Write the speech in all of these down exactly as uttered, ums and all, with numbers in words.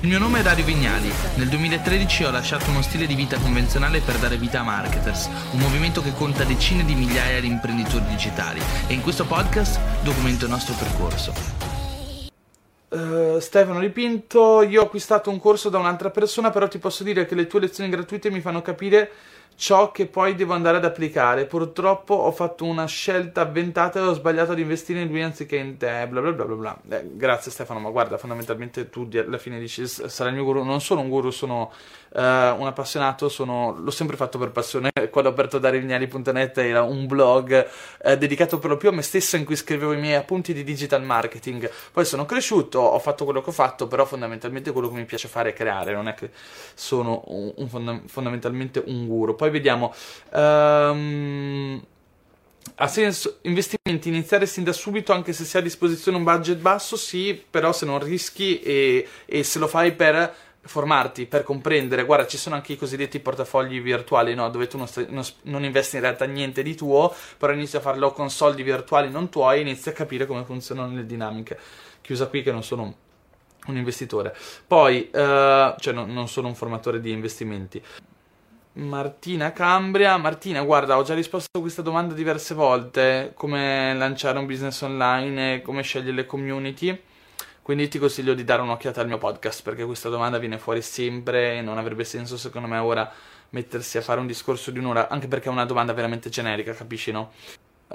Il mio nome è Dario Vignali. Nel duemilatredici ho lasciato uno stile di vita convenzionale per dare vita a Marketers, un movimento che conta decine di migliaia di imprenditori digitali, e in questo podcast documento il nostro percorso. Uh, Stefano Ripinto, io ho acquistato un corso da un'altra persona, però ti posso dire che le tue lezioni gratuite mi fanno capire ciò che poi devo andare ad applicare. Purtroppo ho fatto una scelta avventata e ho sbagliato ad investire in lui anziché in te, bla bla bla bla bla. Eh, grazie Stefano, ma guarda, fondamentalmente tu alla fine dici sarà il mio guru. Non sono un guru, sono uh, un appassionato, sono... l'ho sempre fatto per passione. Quando ho aperto dario vignali punto net era un blog eh, dedicato per lo più a me stesso, in cui scrivevo i miei appunti di digital marketing. Poi sono cresciuto, ho fatto quello che ho fatto, però fondamentalmente quello che mi piace fare è creare, non è che sono un, un fonda- fondamentalmente un guru. Poi vediamo, um, ha senso investimenti, iniziare sin da subito anche se si ha a disposizione un budget basso? Sì, però se non rischi e, e se lo fai per formarti, per comprendere. Guarda, ci sono anche i cosiddetti portafogli virtuali, no? Dove tu non, sta, non, non investi in realtà niente di tuo, però inizi a farlo con soldi virtuali non tuoi e inizi a capire come funzionano le dinamiche. Chiusa qui che non sono un investitore, poi uh, cioè no, non sono un formatore di investimenti. Martina Cambria, Martina, guarda, ho già risposto a questa domanda diverse volte, come lanciare un business online e come scegliere le community, quindi ti consiglio di dare un'occhiata al mio podcast, perché questa domanda viene fuori sempre e non avrebbe senso secondo me ora mettersi a fare un discorso di un'ora, anche perché è una domanda veramente generica, capisci, no? Uh,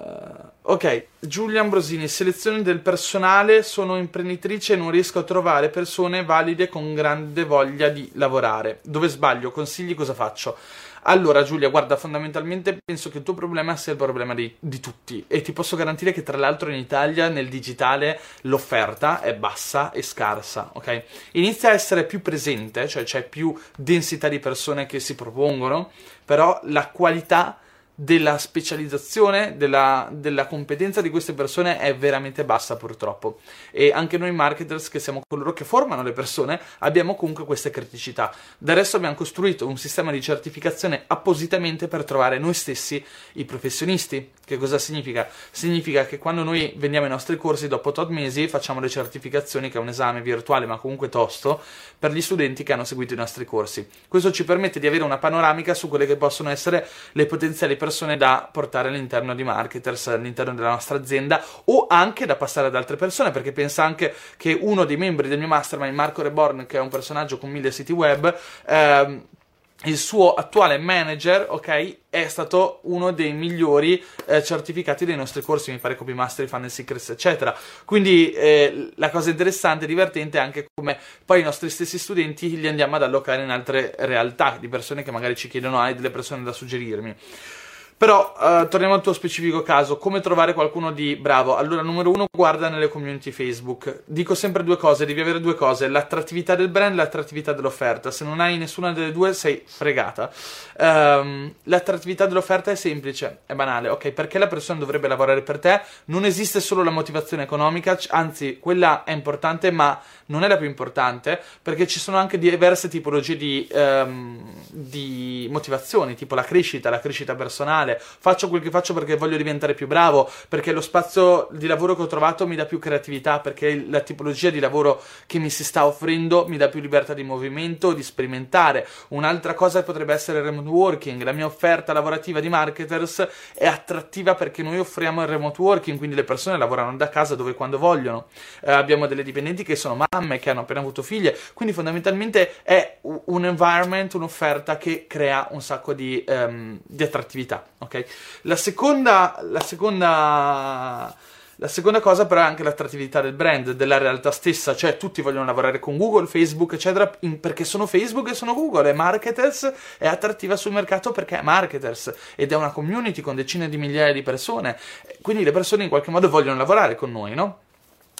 ok, Giulia Ambrosini, selezione del personale, sono imprenditrice e non riesco a trovare persone valide con grande voglia di lavorare. Dove sbaglio? Consigli, cosa faccio? Allora Giulia, guarda, fondamentalmente penso che il tuo problema sia il problema di, di tutti, e ti posso garantire che tra l'altro in Italia nel digitale l'offerta è bassa e scarsa, ok? Inizia a essere più presente, cioè c'è più densità di persone che si propongono, però la qualità della specializzazione, della, della competenza di queste persone è veramente bassa purtroppo, e anche noi marketers, che siamo coloro che formano le persone, abbiamo comunque queste criticità. Da adesso abbiamo costruito un sistema di certificazione appositamente per trovare noi stessi i professionisti. Che cosa significa? Significa che quando noi vendiamo i nostri corsi, dopo tot mesi facciamo le certificazioni, che è un esame virtuale ma comunque tosto, per gli studenti che hanno seguito i nostri corsi. Questo ci permette di avere una panoramica su quelle che possono essere le potenziali persone da portare all'interno di Marketers, all'interno della nostra azienda, o anche da passare ad altre persone, perché pensa anche che uno dei membri del mio mastermind, Marco Reborn, che è un personaggio con mille siti web, ehm, il suo attuale manager, ok, è stato uno dei migliori eh, certificati dei nostri corsi, mi pare Copy Mastery, Funnel Secrets, eccetera. Quindi eh, la cosa interessante e divertente è anche come poi i nostri stessi studenti li andiamo ad allocare in altre realtà, di persone che magari ci chiedono, hai delle persone da suggerirmi. Però eh, torniamo al tuo specifico caso, come trovare qualcuno di bravo? Allora, numero uno, guarda nelle community Facebook. Dico sempre due cose, devi avere due cose, l'attrattività del brand e l'attrattività dell'offerta. Se non hai nessuna delle due sei fregata. Um, l'attrattività dell'offerta è semplice, è banale, ok? Perché la persona dovrebbe lavorare per te? Non esiste solo la motivazione economica, anzi quella è importante ma non è la più importante, perché ci sono anche diverse tipologie di, um, di motivazioni, tipo la crescita, la crescita personale. Faccio quel che faccio perché voglio diventare più bravo, perché lo spazio di lavoro che ho trovato mi dà più creatività, perché la tipologia di lavoro che mi si sta offrendo mi dà più libertà di movimento, di sperimentare. Un'altra cosa potrebbe essere il remote working. La mia offerta lavorativa di Marketers è attrattiva perché noi offriamo il remote working, quindi le persone lavorano da casa dove e quando vogliono. Eh, abbiamo delle dipendenti che sono mamme, che hanno appena avuto figlie, quindi fondamentalmente è un environment, un'offerta che crea un sacco di, um, di attrattività. Okay. La seconda, la seconda, la seconda cosa però è anche l'attrattività del brand, della realtà stessa, cioè tutti vogliono lavorare con Google, Facebook, eccetera, in, perché sono Facebook e sono Google, e Marketers è attrattiva sul mercato perché è Marketers ed è una community con decine di migliaia di persone, quindi le persone in qualche modo vogliono lavorare con noi, no?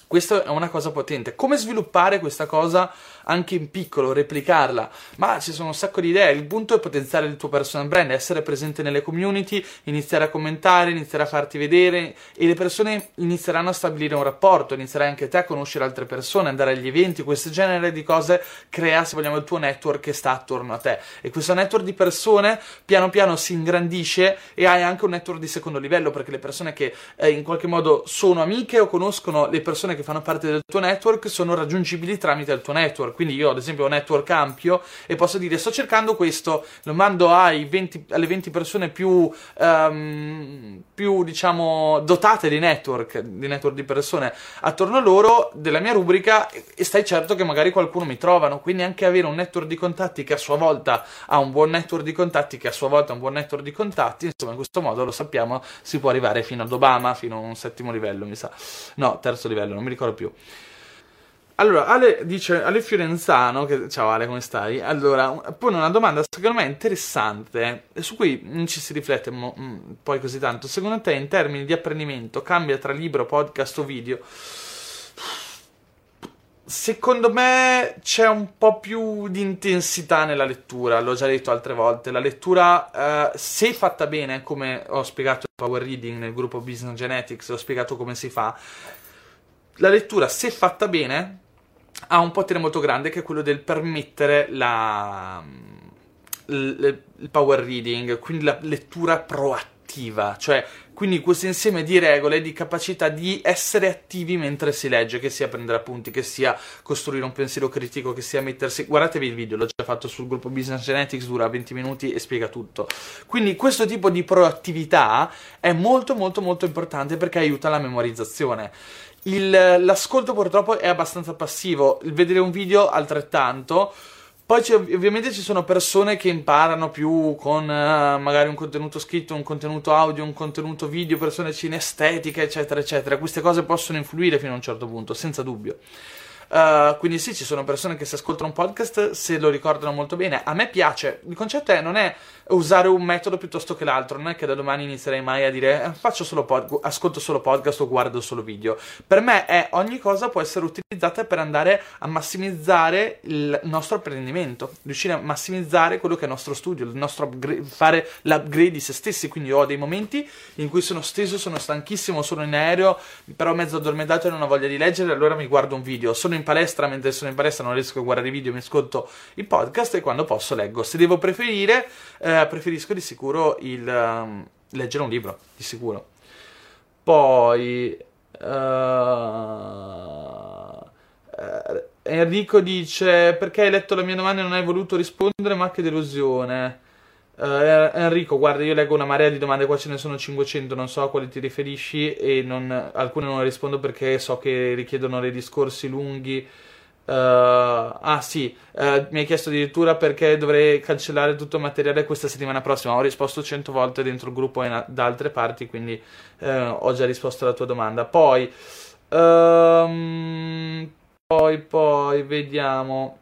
Questa è una cosa potente. Come sviluppare questa cosa anche in piccolo, replicarla? Ma ci sono un sacco di idee. Il punto è potenziare il tuo personal brand, essere presente nelle community, iniziare a commentare, iniziare a farti vedere, e le persone inizieranno a stabilire un rapporto, inizierai anche te a conoscere altre persone, andare agli eventi, questo genere di cose crea, se vogliamo, il tuo network che sta attorno a te, e questo network di persone piano piano si ingrandisce e hai anche un network di secondo livello, perché le persone che eh, in qualche modo sono amiche o conoscono le persone che che fanno parte del tuo network sono raggiungibili tramite il tuo network. Quindi io ad esempio ho un network ampio e posso dire sto cercando questo, lo mando ai venti, alle venti persone più, um, più diciamo dotate di network, di network di persone attorno a loro della mia rubrica, e stai certo che magari qualcuno mi trovano. Quindi anche avere un network di contatti che a sua volta ha un buon network di contatti che a sua volta ha un buon network di contatti, insomma in questo modo lo sappiamo si può arrivare fino ad Obama, fino a un settimo livello mi sa, no terzo livello, non mi ricordo più. Allora, Ale dice, Ale Fiorenzano, che, ciao Ale, come stai? Allora, pone una domanda secondo me interessante, su cui non ci si riflette mo, mh, poi così tanto. Secondo te, in termini di apprendimento, cambia tra libro, podcast o video? Secondo me c'è un po' più di intensità nella lettura, l'ho già detto altre volte. La lettura, eh, se fatta bene, come ho spiegato in Power Reading, nel gruppo Business Genetics, ho spiegato come si fa. La lettura, se fatta bene, ha un potere molto grande che è quello del permettere la, il, il power reading, quindi la lettura proattiva, cioè quindi questo insieme di regole, di capacità di essere attivi mentre si legge, che sia prendere appunti, che sia costruire un pensiero critico, che sia mettersi... Guardatevi il video, l'ho già fatto sul gruppo Business Genetics, dura venti minuti e spiega tutto. Quindi questo tipo di proattività è molto molto molto importante perché aiuta la memorizzazione. Il, l'ascolto purtroppo è abbastanza passivo, il vedere un video altrettanto. Poi ovviamente ci sono persone che imparano più con uh, magari un contenuto scritto, un contenuto audio, un contenuto video, persone cinestetiche eccetera eccetera, queste cose possono influire fino a un certo punto senza dubbio. Uh, quindi sì, ci sono persone che si ascoltano un podcast se lo ricordano molto bene. A me piace, il concetto è non è usare un metodo piuttosto che l'altro, non è che da domani inizierei mai a dire eh, faccio solo pod- ascolto solo podcast o guardo solo video. Per me è ogni cosa può essere utilizzata per andare a massimizzare il nostro apprendimento, riuscire a massimizzare quello che è il nostro studio, il nostro upgrade, fare l'upgrade di se stessi. Quindi ho dei momenti in cui sono steso, sono stanchissimo, sono in aereo, però mezzo addormentato e non ho voglia di leggere, allora mi guardo un video. Sono in in palestra, mentre sono in palestra non riesco a guardare i video, mi ascolto i podcast, e quando posso leggo. Se devo preferire, eh, preferisco di sicuro il um, leggere un libro, di sicuro. Poi uh, uh, Enrico dice perché hai letto la mia domanda e non hai voluto rispondere, ma che delusione. Uh, Enrico, guarda, io leggo una marea di domande, qua ce ne sono cinquecento, non so a quali ti riferisci e non, alcune non rispondo perché so che richiedono dei discorsi lunghi. Uh, ah sì, uh, mi hai chiesto addirittura perché dovrei cancellare tutto il materiale questa settimana prossima. Ho risposto cento volte dentro il gruppo e in, da altre parti, quindi uh, ho già risposto alla tua domanda. Poi, um, poi, poi, vediamo...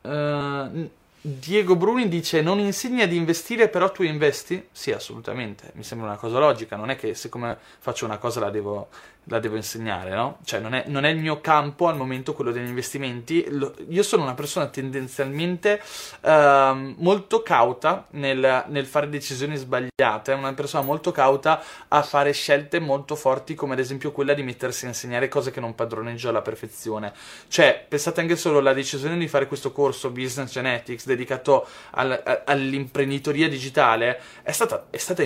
Uh, Diego Bruni dice non insegni ad investire però tu investi? Sì, assolutamente, mi sembra una cosa logica, non è che siccome faccio una cosa la devo, la devo insegnare, no? Cioè non è, non è il mio campo al momento quello degli investimenti. Lo, io sono una persona tendenzialmente uh, molto cauta nel, nel fare decisioni sbagliate, è una persona molto cauta a fare scelte molto forti come ad esempio quella di mettersi a insegnare cose che non padroneggio alla perfezione. Cioè pensate anche solo alla decisione di fare questo corso Business Genetics dedicato al, all'imprenditoria digitale, è stata, è stata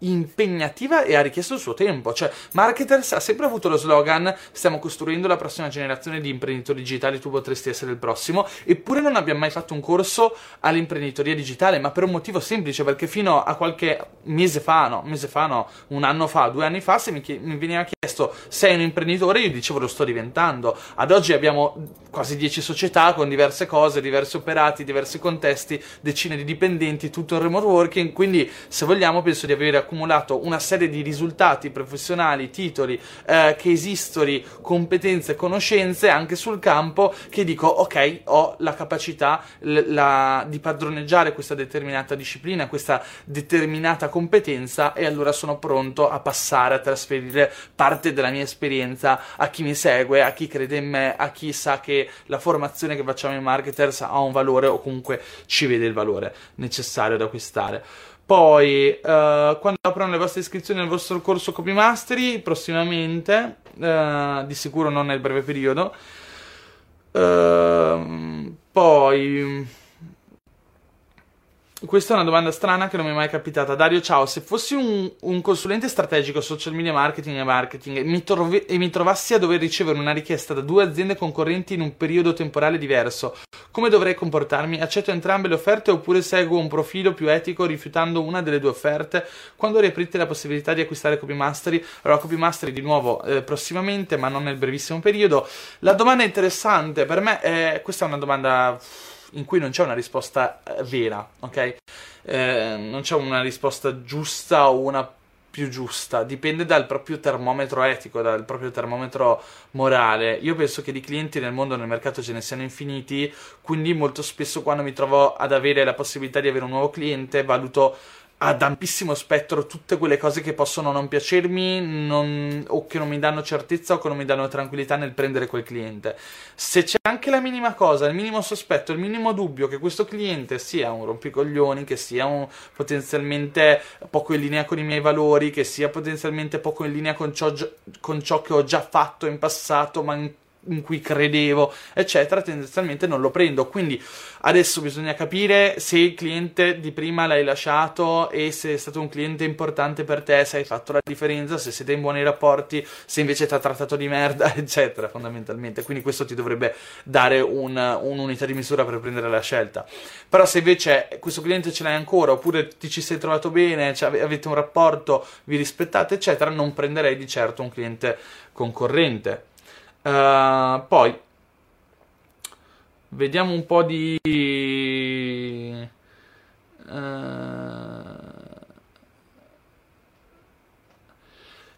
impegnativa e ha richiesto il suo tempo. Cioè Marketer ha sempre avuto lo slogan stiamo costruendo la prossima generazione di imprenditori digitali, tu potresti essere il prossimo, eppure non abbiamo mai fatto un corso all'imprenditoria digitale, ma per un motivo semplice, perché fino a qualche mese fa, no, mese fa no, un anno fa, due anni fa, se mi, chied- mi veniva chiesto sei un imprenditore, io dicevo lo sto diventando. Ad oggi abbiamo quasi dieci società con diverse cose, diversi operati, diversi contesti, decine di dipendenti, tutto in remote working, quindi se vogliamo penso di aver accumulato una serie di risultati professionali, titoli, eh, case history, competenze, conoscenze anche sul campo che dico ok, ho la capacità l- la, di padroneggiare questa determinata disciplina, questa determinata competenza, e allora sono pronto a passare a trasferire parte della mia esperienza a chi mi segue, a chi crede in me, a chi sa che la formazione che facciamo in Marketers ha un valore o comunque ci vede il valore necessario ad acquistare. Poi uh, quando aprono le vostre iscrizioni al vostro corso Copy Mastery prossimamente, uh, di sicuro non nel breve periodo. Uh, poi Questa è una domanda strana che non mi è mai capitata. Dario, ciao, se fossi un, un consulente strategico social media marketing e marketing e mi, trovi, e mi trovassi a dover ricevere una richiesta da due aziende concorrenti in un periodo temporale diverso, come dovrei comportarmi? Accetto entrambe le offerte oppure seguo un profilo più etico rifiutando una delle due offerte? Quando riaprite la possibilità di acquistare Copy Mastery? Allora, Copy Mastery di nuovo eh, prossimamente, ma non nel brevissimo periodo. La domanda è interessante, per me è... questa è una domanda... in cui non c'è una risposta vera, ok? Eh, non c'è una risposta giusta o una più giusta, dipende dal proprio termometro etico, dal proprio termometro morale. Io penso che di clienti nel mondo, nel mercato, ce ne siano infiniti, quindi molto spesso quando mi trovo ad avere la possibilità di avere un nuovo cliente, valuto ad ampissimo spettro tutte quelle cose che possono non piacermi, non, o che non mi danno certezza o che non mi danno tranquillità nel prendere quel cliente. Se c'è anche la minima cosa, il minimo sospetto, il minimo dubbio che questo cliente sia un rompicoglioni, che sia un potenzialmente poco in linea con i miei valori, che sia potenzialmente poco in linea con ciò, con ciò che ho già fatto in passato, ma in in cui credevo, eccetera, tendenzialmente non lo prendo. Quindi adesso bisogna capire se il cliente di prima l'hai lasciato e se è stato un cliente importante per te, se hai fatto la differenza, se siete in buoni rapporti, se invece ti ha trattato di merda, eccetera, fondamentalmente. Quindi questo ti dovrebbe dare un, un'unità di misura per prendere la scelta. Però se invece questo cliente ce l'hai ancora, oppure ti ci sei trovato bene, cioè avete un rapporto, vi rispettate, eccetera, non prenderei di certo un cliente concorrente. Uh, poi vediamo un po' di uh,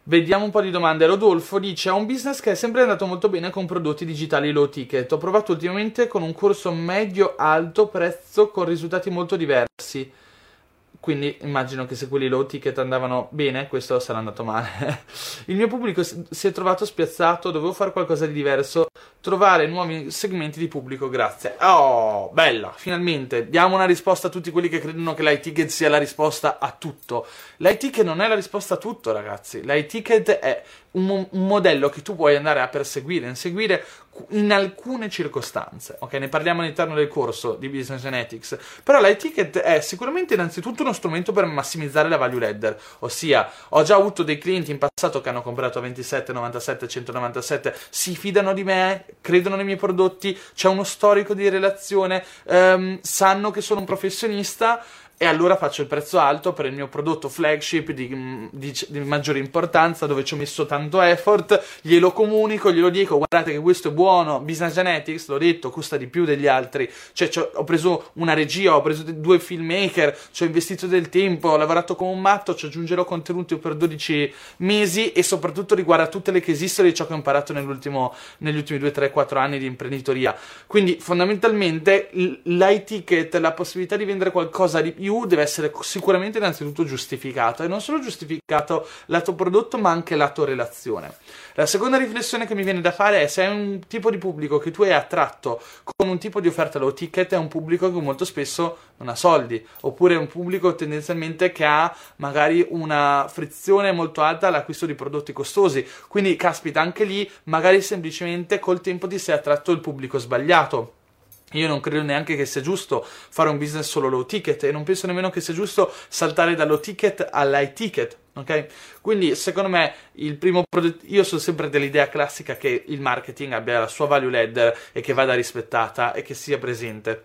vediamo un po' di domande. Rodolfo dice: ho un business che è sempre andato molto bene con prodotti digitali low ticket, ho provato ultimamente con un corso medio alto prezzo con risultati molto diversi. Quindi immagino che se quelli low ticket andavano bene, questo sarà andato male. Il mio pubblico si è trovato spiazzato, dovevo fare qualcosa di diverso, trovare nuovi segmenti di pubblico, grazie. Oh, bella, finalmente. Diamo una risposta a tutti quelli che credono che l'high ticket sia la risposta a tutto. L'high ticket non è la risposta a tutto, ragazzi. L'high ticket è un, mo- un modello che tu puoi andare a perseguire, inseguire in alcune circostanze, ok? Ne parliamo all'interno del corso di Business Genetics. Però l'high ticket è sicuramente innanzitutto uno strumento per massimizzare la value ladder, ossia ho già avuto dei clienti in passato che hanno comprato ventisette, novantasette, centonovantasette, si fidano di me, credono nei miei prodotti, c'è uno storico di relazione, ehm, sanno che sono un professionista, e allora faccio il prezzo alto per il mio prodotto flagship di, di, di maggiore importanza, dove ci ho messo tanto effort, glielo comunico, glielo dico: guardate che questo è buono, Business Genetics, l'ho detto, costa di più degli altri, cioè ho preso una regia, ho preso due filmmaker, ci ho investito del tempo, ho lavorato come un matto, ci aggiungerò contenuti per dodici mesi, e soprattutto riguarda tutte le che esistono e ciò che ho imparato nell'ultimo, negli ultimi due, tre, quattro anni di imprenditoria. Quindi fondamentalmente l'high ticket, la possibilità di vendere qualcosa di più, deve essere sicuramente innanzitutto giustificato, e non solo giustificato lato prodotto ma anche lato relazione. La seconda riflessione che mi viene da fare è: se è un tipo di pubblico che tu hai attratto con un tipo di offerta low ticket, è un pubblico che molto spesso non ha soldi, oppure è un pubblico tendenzialmente che ha magari una frizione molto alta all'acquisto di prodotti costosi, quindi caspita, anche lì magari semplicemente col tempo ti sei attratto il pubblico sbagliato. Io non credo neanche che sia giusto fare un business solo low ticket, e non penso nemmeno che sia giusto saltare da low ticket all'high ticket, ok? Quindi secondo me il primo prodotto, io sono sempre dell'idea classica che il marketing abbia la sua value ladder e che vada rispettata e che sia presente.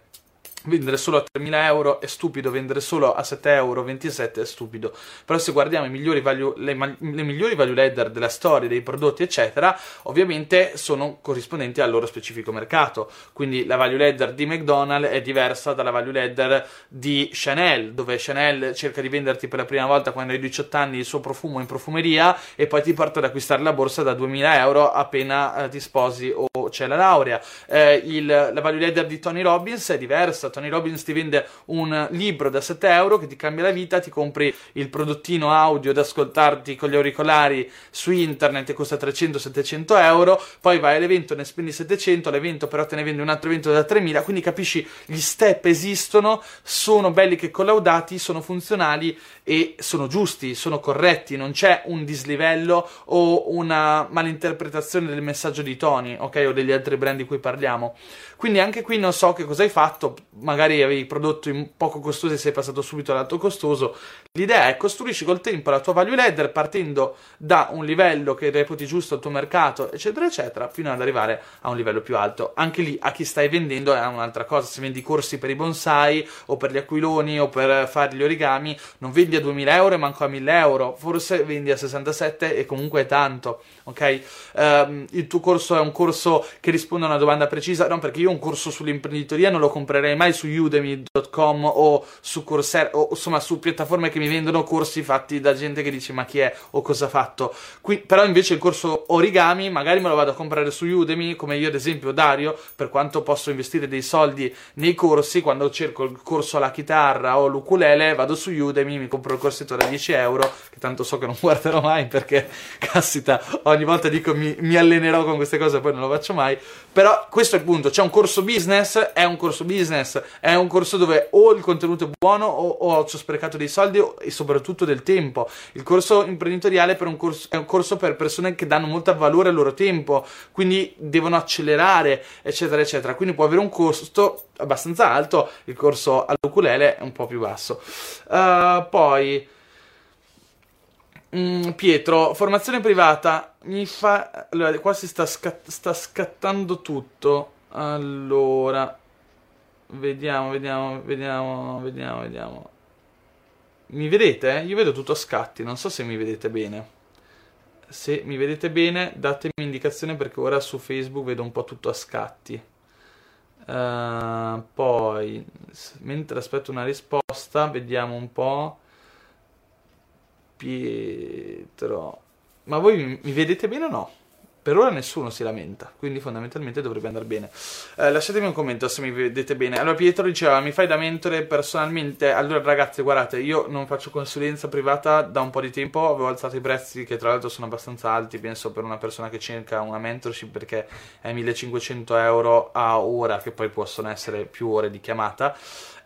Vendere solo a tremila euro è stupido, vendere solo a sette euro ventisette è stupido. Però se guardiamo i migliori value, le, le migliori value ladder della storia, dei prodotti, eccetera, ovviamente sono corrispondenti al loro specifico mercato. Quindi la value ladder di McDonald's è diversa dalla value ladder di Chanel, dove Chanel cerca di venderti per la prima volta quando hai diciotto anni il suo profumo in profumeria e poi ti porta ad acquistare la borsa da duemila euro appena eh, ti sposi o c'è la laurea. Eh, il, la value ladder di Tony Robbins è diversa. Tony Robbins ti vende un libro da sette euro che ti cambia la vita, ti compri il prodottino audio da ascoltarti con gli auricolari su internet e costa trecento settecento euro, poi vai all'evento, ne spendi settecento, all'evento però te ne vendi un altro evento da tremila, quindi capisci, gli step esistono, sono belli che collaudati, sono funzionali e sono giusti, sono corretti, non c'è un dislivello o una malinterpretazione del messaggio di Tony, ok, o degli altri brand di cui parliamo. Quindi anche qui non so che cosa hai fatto, magari avevi prodotto in poco costoso e sei passato subito all'alto costoso. L'idea è: costruisci col tempo la tua value ladder partendo da un livello che reputi giusto al tuo mercato, eccetera eccetera, fino ad arrivare a un livello più alto. Anche lì, a chi stai vendendo è un'altra cosa. Se vendi corsi per i bonsai o per gli aquiloni o per fare gli origami, non vendi a duemila euro e manco a mille euro, forse vendi a sessantasette, e comunque è tanto, ok? Um, il tuo corso è un corso che risponde a una domanda precisa? No, perché io un corso sull'imprenditoria non lo comprerei mai su udemy punto com o su Coursera, o insomma su piattaforme che mi vendono corsi fatti da gente che dice ma chi è o cosa ha fatto. Qui, però invece il corso origami magari me lo vado a comprare su Udemy, come io ad esempio Dario, per quanto posso investire dei soldi nei corsi, quando cerco il corso alla chitarra o l'ukulele vado su Udemy, mi compro il corsetto da dieci euro, che tanto so che non guarderò mai perché caspita, ogni volta dico mi, mi allenerò con queste cose e poi non lo faccio mai. Però questo è il punto, c'è un corso business, è un corso business, è un corso dove o il contenuto è buono o, o ci ho sprecato dei soldi e soprattutto del tempo. Il corso imprenditoriale per un corso, è un corso per persone che danno molto valore al loro tempo, quindi devono accelerare, eccetera eccetera, quindi può avere un costo abbastanza alto. Il corso all'ukulele è un po' più basso. Uh, poi mm, Pietro, formazione privata mi fa... Allora, qua si sta, scat... sta scattando tutto, allora vediamo, vediamo, vediamo, vediamo, vediamo. Mi vedete? Io vedo tutto a scatti, non so se mi vedete bene. Se mi vedete bene, datemi indicazione, perché ora su Facebook vedo un po' tutto a scatti. Uh, poi, mentre aspetto una risposta, vediamo un po'. Pietro, ma voi mi vedete bene o no? Per ora nessuno si lamenta, quindi fondamentalmente dovrebbe andare bene. Eh, lasciatemi un commento se mi vedete bene. Allora Pietro diceva, mi fai da mentore personalmente? Allora ragazzi, guardate, io non faccio consulenza privata da un po' di tempo, avevo alzato i prezzi che tra l'altro sono abbastanza alti, penso per una persona che cerca una mentorship, perché è millecinquecento euro a ora, che poi possono essere più ore di chiamata.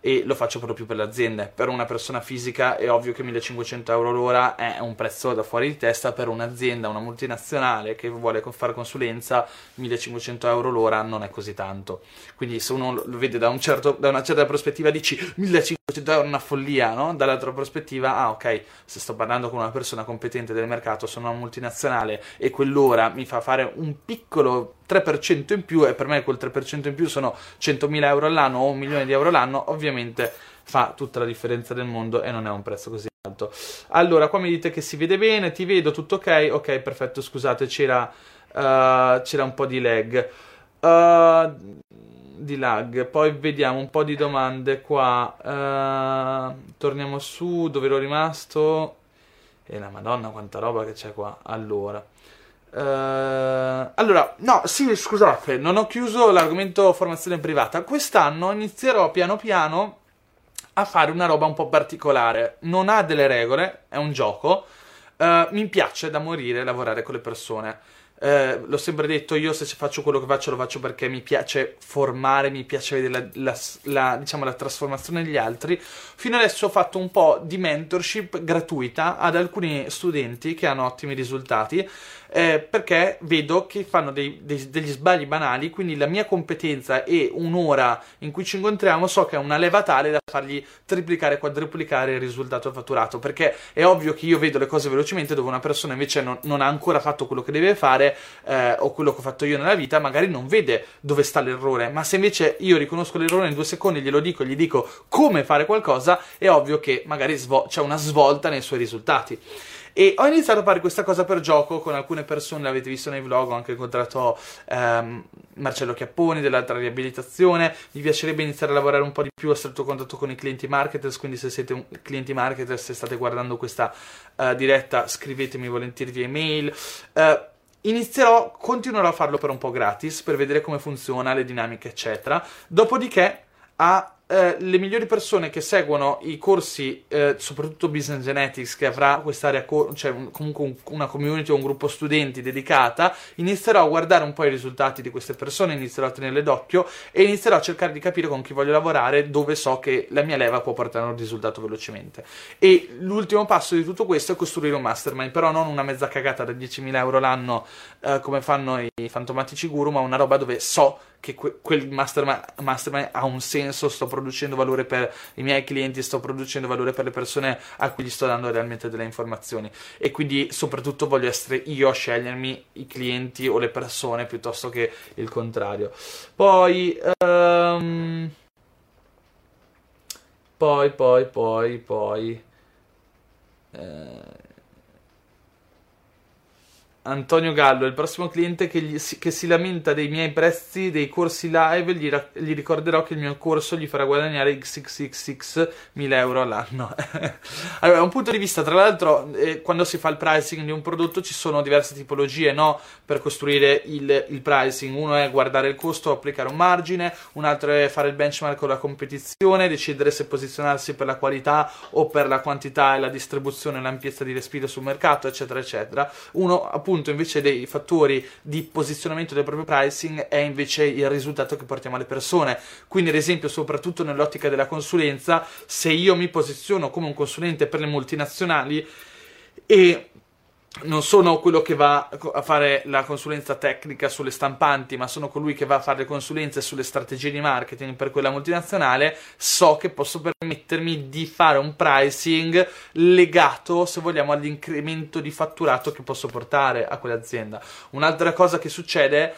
E lo faccio proprio per le aziende. Per una persona fisica è ovvio che millecinquecento euro l'ora è un prezzo da fuori di testa. Per un'azienda, una multinazionale che vuole fare consulenza, millecinquecento euro l'ora non è così tanto. Quindi se uno lo vede da, un certo, da una certa prospettiva dici millecinquecento euro è una follia, no? Dall'altra prospettiva, ah ok, se sto parlando con una persona competente del mercato, sono una multinazionale e quell'ora mi fa fare un piccolo tre per cento in più, e per me quel tre per cento in più sono centomila euro all'anno o un milione di euro all'anno, ovviamente fa tutta la differenza del mondo e non è un prezzo così alto. Allora, qua mi dite che si vede bene, ti vedo, tutto ok? Ok, perfetto, scusate, c'era uh, c'era un po' di lag. Uh, di lag, poi vediamo un po' di domande qua. Uh, torniamo su, dove ero rimasto? E eh, la madonna quanta roba che c'è qua. Allora... Uh, allora, no, sì, scusate, non ho chiuso l'argomento formazione privata. Quest'anno inizierò piano piano a fare una roba un po' particolare. Non ha delle regole, è un gioco. Uh, mi piace da morire lavorare con le persone. Uh, l'ho sempre detto, io se faccio quello che faccio lo faccio perché mi piace formare, mi piace vedere la, la, la, diciamo, la trasformazione degli altri. Fino adesso ho fatto un po' di mentorship gratuita ad alcuni studenti che hanno ottimi risultati, eh, perché vedo che fanno dei, dei, degli sbagli banali, quindi la mia competenza e un'ora in cui ci incontriamo so che è una leva tale da fargli triplicare, quadruplicare il risultato fatturato, perché è ovvio che io vedo le cose velocemente dove una persona invece non, non ha ancora fatto quello che deve fare. Eh, o quello che ho fatto io nella vita, magari non vede dove sta l'errore, ma se invece io riconosco l'errore in due secondi, glielo dico, gli dico come fare qualcosa, è ovvio che magari svol- c'è una svolta nei suoi risultati. E ho iniziato a fare questa cosa per gioco con alcune persone, l'avete visto nei vlog, ho anche incontrato ehm, Marcello Chiapponi dell'altra riabilitazione. Mi piacerebbe iniziare a lavorare un po' di più a stretto contatto con i clienti marketers, quindi se siete un, clienti marketers, se state guardando questa uh, diretta, scrivetemi volentieri via email. uh, Inizierò, continuerò a farlo per un po' gratis, per vedere come funziona, le dinamiche eccetera. Dopodiché a eh, le migliori persone che seguono i corsi, eh, soprattutto Business Genetics, che avrà quest'area, cioè un, comunque un, una community o un gruppo studenti dedicata, inizierò a guardare un po' i risultati di queste persone, inizierò a tenerle d'occhio e inizierò a cercare di capire con chi voglio lavorare, dove so che la mia leva può portare a un risultato velocemente. E l'ultimo passo di tutto questo è costruire un mastermind, però non una mezza cagata da diecimila euro l'anno eh, come fanno i fantomatici guru, ma una roba dove so che que- quel mastermind, mastermind ha un senso, sto producendo valore per i miei clienti, sto producendo valore per le persone a cui gli sto dando realmente delle informazioni, e quindi soprattutto voglio essere io a scegliermi i clienti o le persone piuttosto che il contrario. Poi um, poi poi poi poi eh, Antonio Gallo, il prossimo cliente che, gli, che si lamenta dei miei prezzi dei corsi live, gli, ra- gli ricorderò che il mio corso gli farà guadagnare mille euro all'anno. Allora, un punto di vista, tra l'altro, eh, quando si fa il pricing di un prodotto ci sono diverse tipologie, no? Per costruire il, il pricing. Uno è guardare il costo, applicare un margine, un altro è fare il benchmark con la competizione, decidere se posizionarsi per la qualità o per la quantità e la distribuzione e l'ampiezza di respiro sul mercato, eccetera, eccetera. Uno, appunto, invece dei fattori di posizionamento del proprio pricing è invece il risultato che portiamo alle persone. Quindi, ad esempio, soprattutto nell'ottica della consulenza, se io mi posiziono come un consulente per le multinazionali e non sono quello che va a fare la consulenza tecnica sulle stampanti, ma sono colui che va a fare le consulenze sulle strategie di marketing per quella multinazionale, so che posso permettermi di fare un pricing legato, se vogliamo, all'incremento di fatturato che posso portare a quell'azienda. Un'altra cosa che succede,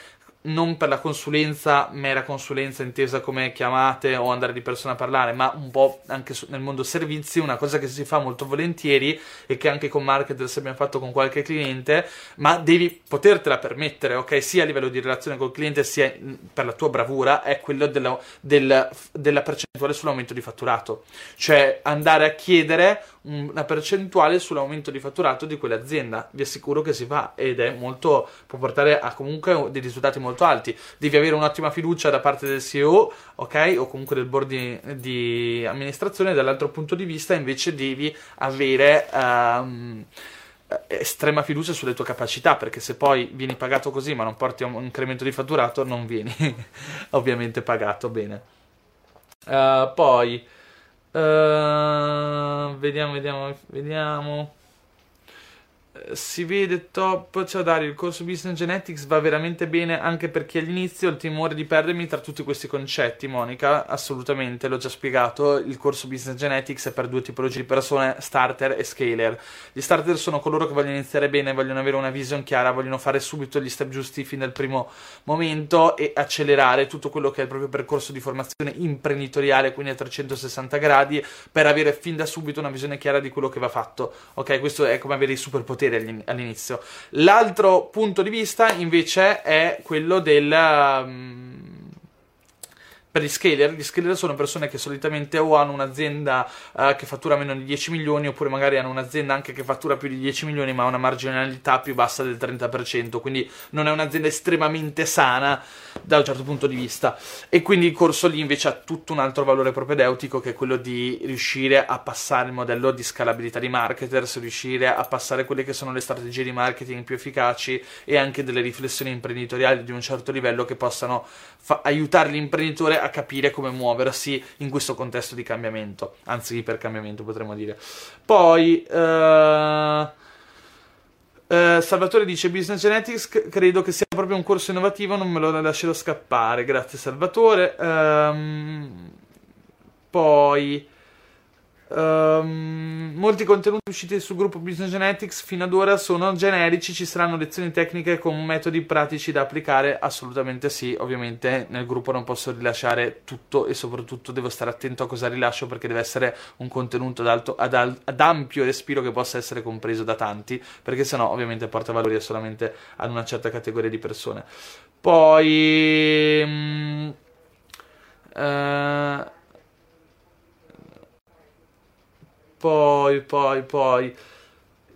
non per la consulenza, mera consulenza intesa come chiamate o andare di persona a parlare, ma un po' anche nel mondo servizi, una cosa che si fa molto volentieri e che anche con marketer abbiamo fatto con qualche cliente, ma devi potertela permettere, ok? Sia a livello di relazione col cliente, sia per la tua bravura, è quello della, del, della percentuale sull'aumento di fatturato. Cioè andare a chiedere una percentuale sull'aumento di fatturato di quell'azienda, vi assicuro che si fa, ed è molto, può portare a comunque dei risultati molto alti. Devi avere un'ottima fiducia da parte del C E O, ok, o comunque del board di, di amministrazione. Dall'altro punto di vista invece devi avere um, estrema fiducia sulle tue capacità, perché se poi vieni pagato così ma non porti un incremento di fatturato, non vieni ovviamente pagato bene. Uh, poi Uh, vediamo, vediamo, vediamo. Si vede top. Ciao Dario, il corso Business Genetics va veramente bene anche per chi all'inizio ha il timore di perdermi tra tutti questi concetti. Monica, assolutamente, l'ho già spiegato, il corso Business Genetics è per due tipologie di persone, starter e scaler. Gli starter sono coloro che vogliono iniziare bene, vogliono avere una vision chiara, vogliono fare subito gli step giusti fin dal primo momento e accelerare tutto quello che è il proprio percorso di formazione imprenditoriale, quindi a trecentosessanta gradi, per avere fin da subito una visione chiara di quello che va fatto, ok? Questo è come avere i superpoteri all'inizio. L'altro punto di vista invece è quello del um, per gli scaler. Gli scaler sono persone che solitamente o hanno un'azienda uh, che fattura meno di dieci milioni, oppure magari hanno un'azienda anche che fattura più di dieci milioni ma ha una marginalità più bassa del trenta per cento, quindi non è un'azienda estremamente sana da un certo punto di vista, e quindi il corso lì invece ha tutto un altro valore propedeutico, che è quello di riuscire a passare il modello di scalabilità di marketers, riuscire a passare quelle che sono le strategie di marketing più efficaci e anche delle riflessioni imprenditoriali di un certo livello che possano fa- aiutare l'imprenditore a capire come muoversi in questo contesto di cambiamento, anzi ipercambiamento potremmo dire. Poi uh... Uh, Salvatore dice Business Genetics c- credo che sia proprio un corso innovativo, non me lo lascerò scappare. Grazie Salvatore. Um, poi um, molti contenuti usciti sul gruppo Business Genetics fino ad ora sono generici, ci saranno lezioni tecniche con metodi pratici da applicare? Assolutamente sì, ovviamente nel gruppo non posso rilasciare tutto e soprattutto devo stare attento a cosa rilascio, perché deve essere un contenuto ad, alto, ad, al, ad ampio respiro che possa essere compreso da tanti, perché sennò ovviamente porta valore solamente ad una certa categoria di persone. Poi mh, eh, Poi, poi, poi,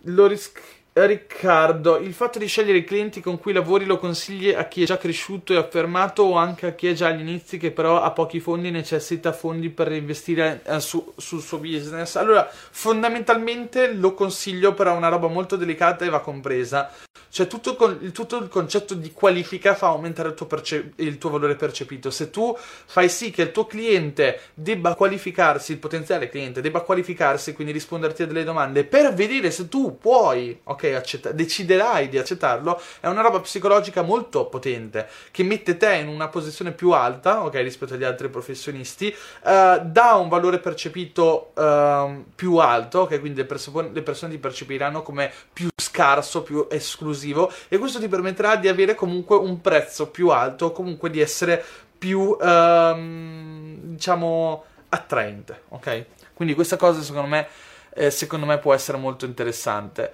Loris... Riccardo, il fatto di scegliere i clienti con cui lavori lo consigli a chi è già cresciuto e affermato o anche a chi è già agli inizi che però ha pochi fondi e necessita fondi per investire eh, su, sul suo business? Allora, fondamentalmente lo consiglio, però è una roba molto delicata e va compresa. Cioè tutto, con, tutto il concetto di qualifica fa aumentare il tuo, perce- il tuo valore percepito. Se tu fai sì che il tuo cliente debba qualificarsi, il potenziale cliente debba qualificarsi, quindi risponderti a delle domande per vedere se tu puoi, ok? che accetta- deciderai di accettarlo, è una roba psicologica molto potente, che mette te in una posizione più alta, ok, rispetto agli altri professionisti, uh, dà un valore percepito uh, più alto, ok, quindi le, perso- le persone ti percepiranno come più scarso, più esclusivo, e questo ti permetterà di avere comunque un prezzo più alto, comunque di essere più, um, diciamo, attraente, ok? Quindi questa cosa secondo me, eh, secondo me può essere molto interessante.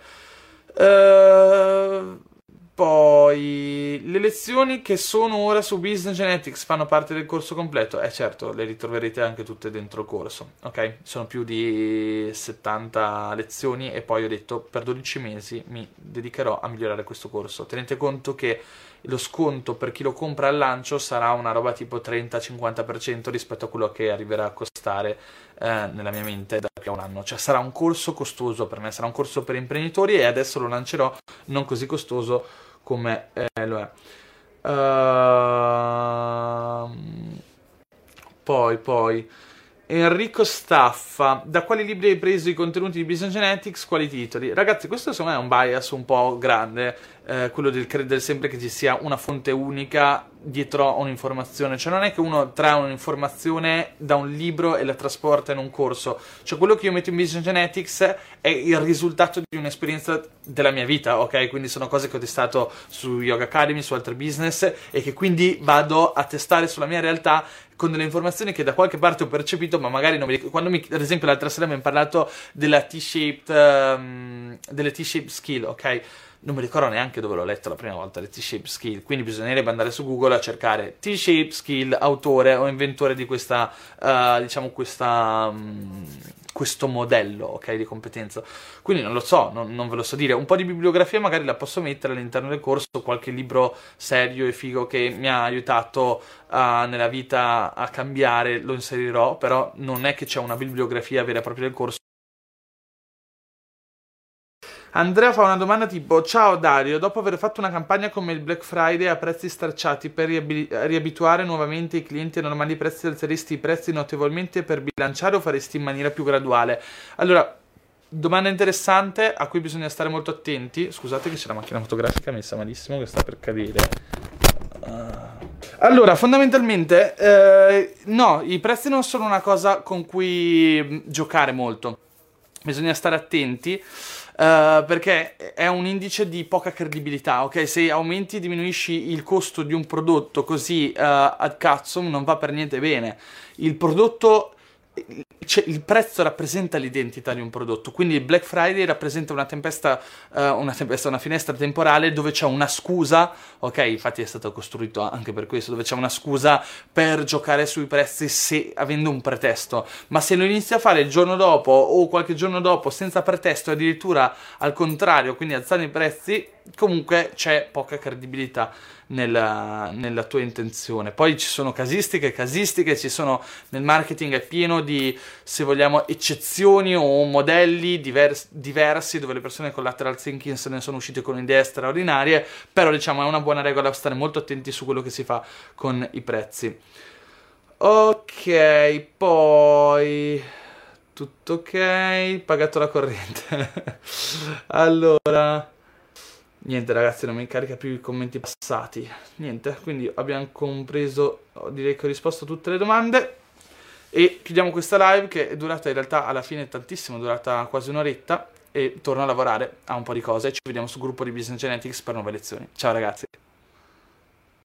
Ehm... Uh... Poi, le lezioni che sono ora su Business Genetics fanno parte del corso completo? Eh certo, le ritroverete anche tutte dentro il corso, ok? Sono più di settanta lezioni e poi ho detto per dodici mesi mi dedicherò a migliorare questo corso. Tenete conto che lo sconto per chi lo compra al lancio sarà una roba tipo trenta cinquanta per cento rispetto a quello che arriverà a costare eh, nella mia mente da qui a un anno. Cioè sarà un corso costoso per me, sarà un corso per imprenditori e adesso lo lancerò non così costoso come eh, lo è. Uh, poi, poi, Enrico Staffa, da quali libri hai preso i contenuti di Business Genetics, quali titoli? Ragazzi, questo secondo me è un bias un po' grande, eh, quello del credere sempre che ci sia una fonte unica dietro a un'informazione. Cioè non è che uno trae un'informazione da un libro e la trasporta in un corso. Cioè quello che io metto in Business Genetics è il risultato di un'esperienza della mia vita, ok? Quindi sono cose che ho testato su Yoga Academy, su altri business, e che quindi vado a testare sulla mia realtà con delle informazioni che da qualche parte ho percepito, ma magari non mi ricordo. Quando mi, ad esempio l'altra sera mi hanno parlato della T-shaped, um, delle T-shaped skill, ok? Non mi ricordo neanche dove l'ho letto la prima volta, le T-shaped skill, quindi bisognerebbe andare su Google a cercare T-shaped skill, autore o inventore di questa, uh, diciamo, questa, um, questo modello, ok, di competenza. Quindi non lo so, non, non ve lo so dire. Un po' di bibliografia magari la posso mettere all'interno del corso, qualche libro serio e figo che mi ha aiutato uh, nella vita a cambiare, lo inserirò, però non è che c'è una bibliografia vera e propria del corso. Andrea fa una domanda tipo: ciao Dario, dopo aver fatto una campagna come il Black Friday a prezzi stracciati per riabi- riabituare nuovamente i clienti ai normali prezzi, alzeresti i prezzi notevolmente per bilanciare o faresti in maniera più graduale? Allora, domanda interessante a cui bisogna stare molto attenti. Scusate che c'è la macchina fotografica messa malissimo che sta per cadere. Allora, fondamentalmente, eh, no, i prezzi non sono una cosa con cui giocare molto. Bisogna stare attenti. Uh, perché è un indice di poca credibilità, ok? Se aumenti e diminuisci il costo di un prodotto così uh, a cazzo non va per niente bene. Il prodotto, cioè, il prezzo rappresenta l'identità di un prodotto, quindi il Black Friday rappresenta una tempesta, uh, una tempesta, una finestra temporale dove c'è una scusa, ok? Infatti è stato costruito anche per questo, dove c'è una scusa per giocare sui prezzi se avendo un pretesto, ma se lo inizi a fare il giorno dopo o qualche giorno dopo senza pretesto e addirittura al contrario, quindi alzando i prezzi, comunque c'è poca credibilità nella, nella tua intenzione. Poi ci sono casistiche, casistiche, ci sono, nel marketing è pieno di, se vogliamo, eccezioni o modelli divers, diversi dove le persone con lateral thinking se ne sono uscite con idee straordinarie, però diciamo è una buona regola stare molto attenti su quello che si fa con i prezzi. Ok, poi tutto ok, pagato la corrente. Allora, niente ragazzi, non mi carica più i commenti passati. Niente, quindi abbiamo compreso, direi che ho risposto a tutte le domande. E chiudiamo questa live che è durata in realtà alla fine tantissimo, è durata quasi un'oretta. E torno a lavorare a un po' di cose. Ci vediamo sul gruppo di Business Genetics per nuove lezioni. Ciao ragazzi.